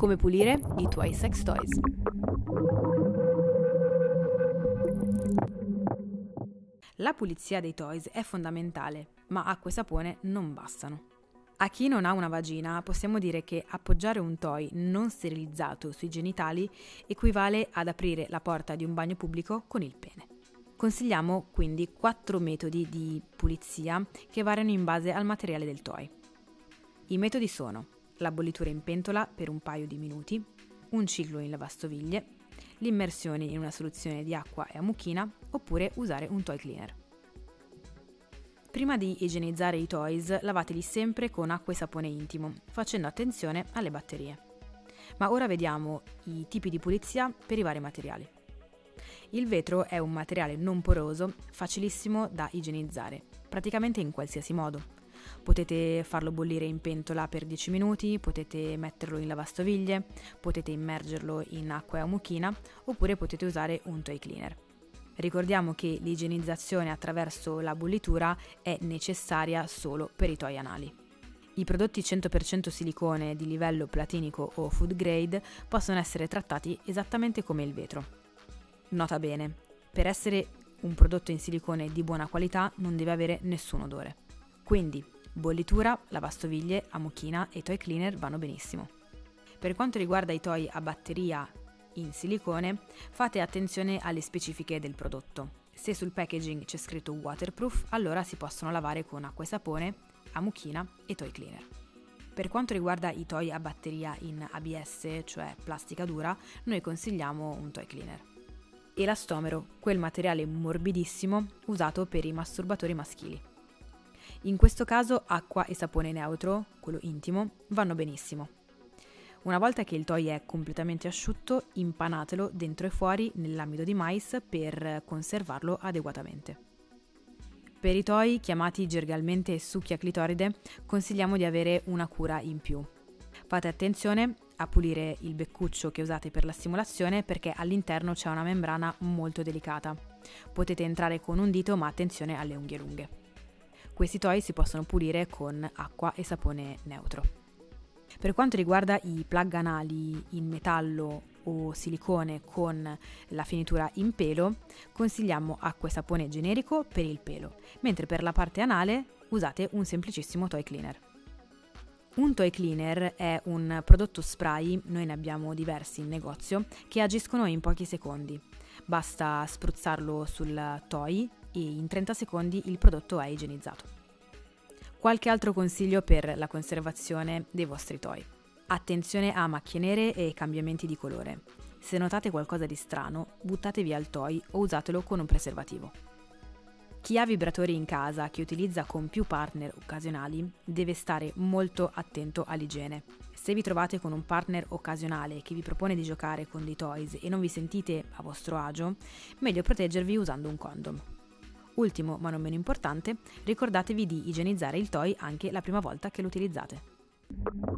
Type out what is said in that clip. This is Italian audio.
Come pulire i tuoi sex toys. La pulizia dei toys è fondamentale, ma acqua e sapone non bastano. A chi non ha una vagina possiamo dire che appoggiare un toy non sterilizzato sui genitali equivale ad aprire la porta di un bagno pubblico con il pene. Consigliamo quindi 4 metodi di pulizia che variano in base al materiale del toy. I metodi sono: la bollitura in pentola per un paio di minuti, un ciclo in lavastoviglie, l'immersione in una soluzione di acqua e a mucchina, oppure usare un toy cleaner. Prima di igienizzare i toys, lavateli sempre con acqua e sapone intimo, facendo attenzione alle batterie. Ma ora vediamo i tipi di pulizia per i vari materiali. Il vetro è un materiale non poroso, facilissimo da igienizzare, praticamente in qualsiasi modo. Potete farlo bollire in pentola per 10 minuti, potete metterlo in lavastoviglie, potete immergerlo in acqua a mucchina, oppure potete usare un toy cleaner. Ricordiamo che l'igienizzazione attraverso la bollitura è necessaria solo per i toy anali. I prodotti 100% silicone di livello platinico o food grade possono essere trattati esattamente come il vetro. Nota bene, per essere un prodotto in silicone di buona qualità non deve avere nessun odore. Quindi bollitura, lavastoviglie, a mucchina e toy cleaner vanno benissimo. Per quanto riguarda i toy a batteria in silicone, fate attenzione alle specifiche del prodotto. Se sul packaging c'è scritto waterproof, allora si possono lavare con acqua e sapone, a mucchina e toy cleaner. Per quanto riguarda i toy a batteria in ABS, cioè plastica dura, noi consigliamo un toy cleaner. Elastomero, quel materiale morbidissimo usato per i masturbatori maschili. In questo caso acqua e sapone neutro, quello intimo, vanno benissimo. Una volta che il toy è completamente asciutto, impanatelo dentro e fuori nell'amido di mais per conservarlo adeguatamente. Per i toy chiamati gergalmente succhiaclitoride consigliamo di avere una cura in più. Fate attenzione a pulire il beccuccio che usate per la stimolazione perché all'interno c'è una membrana molto delicata. Potete entrare con un dito, ma attenzione alle unghie lunghe. Questi toy si possono pulire con acqua e sapone neutro. Per quanto riguarda i plug anali in metallo o silicone con la finitura in pelo, consigliamo acqua e sapone generico per il pelo, mentre per la parte anale usate un semplicissimo toy cleaner. Un toy cleaner è un prodotto spray, noi ne abbiamo diversi in negozio, che agiscono in pochi secondi. Basta spruzzarlo sul toy e in 30 secondi il prodotto è igienizzato. Qualche altro consiglio per la conservazione dei vostri toy. Attenzione a macchie nere e cambiamenti di colore. Se notate qualcosa di strano, buttate via il toy o usatelo con un preservativo. Chi ha vibratori in casa che utilizza con più partner occasionali deve stare molto attento all'igiene. Se vi trovate con un partner occasionale che vi propone di giocare con dei toys e non vi sentite a vostro agio, meglio proteggervi usando un condom. Ultimo, ma non meno importante, ricordatevi di igienizzare il toy anche la prima volta che lo utilizzate.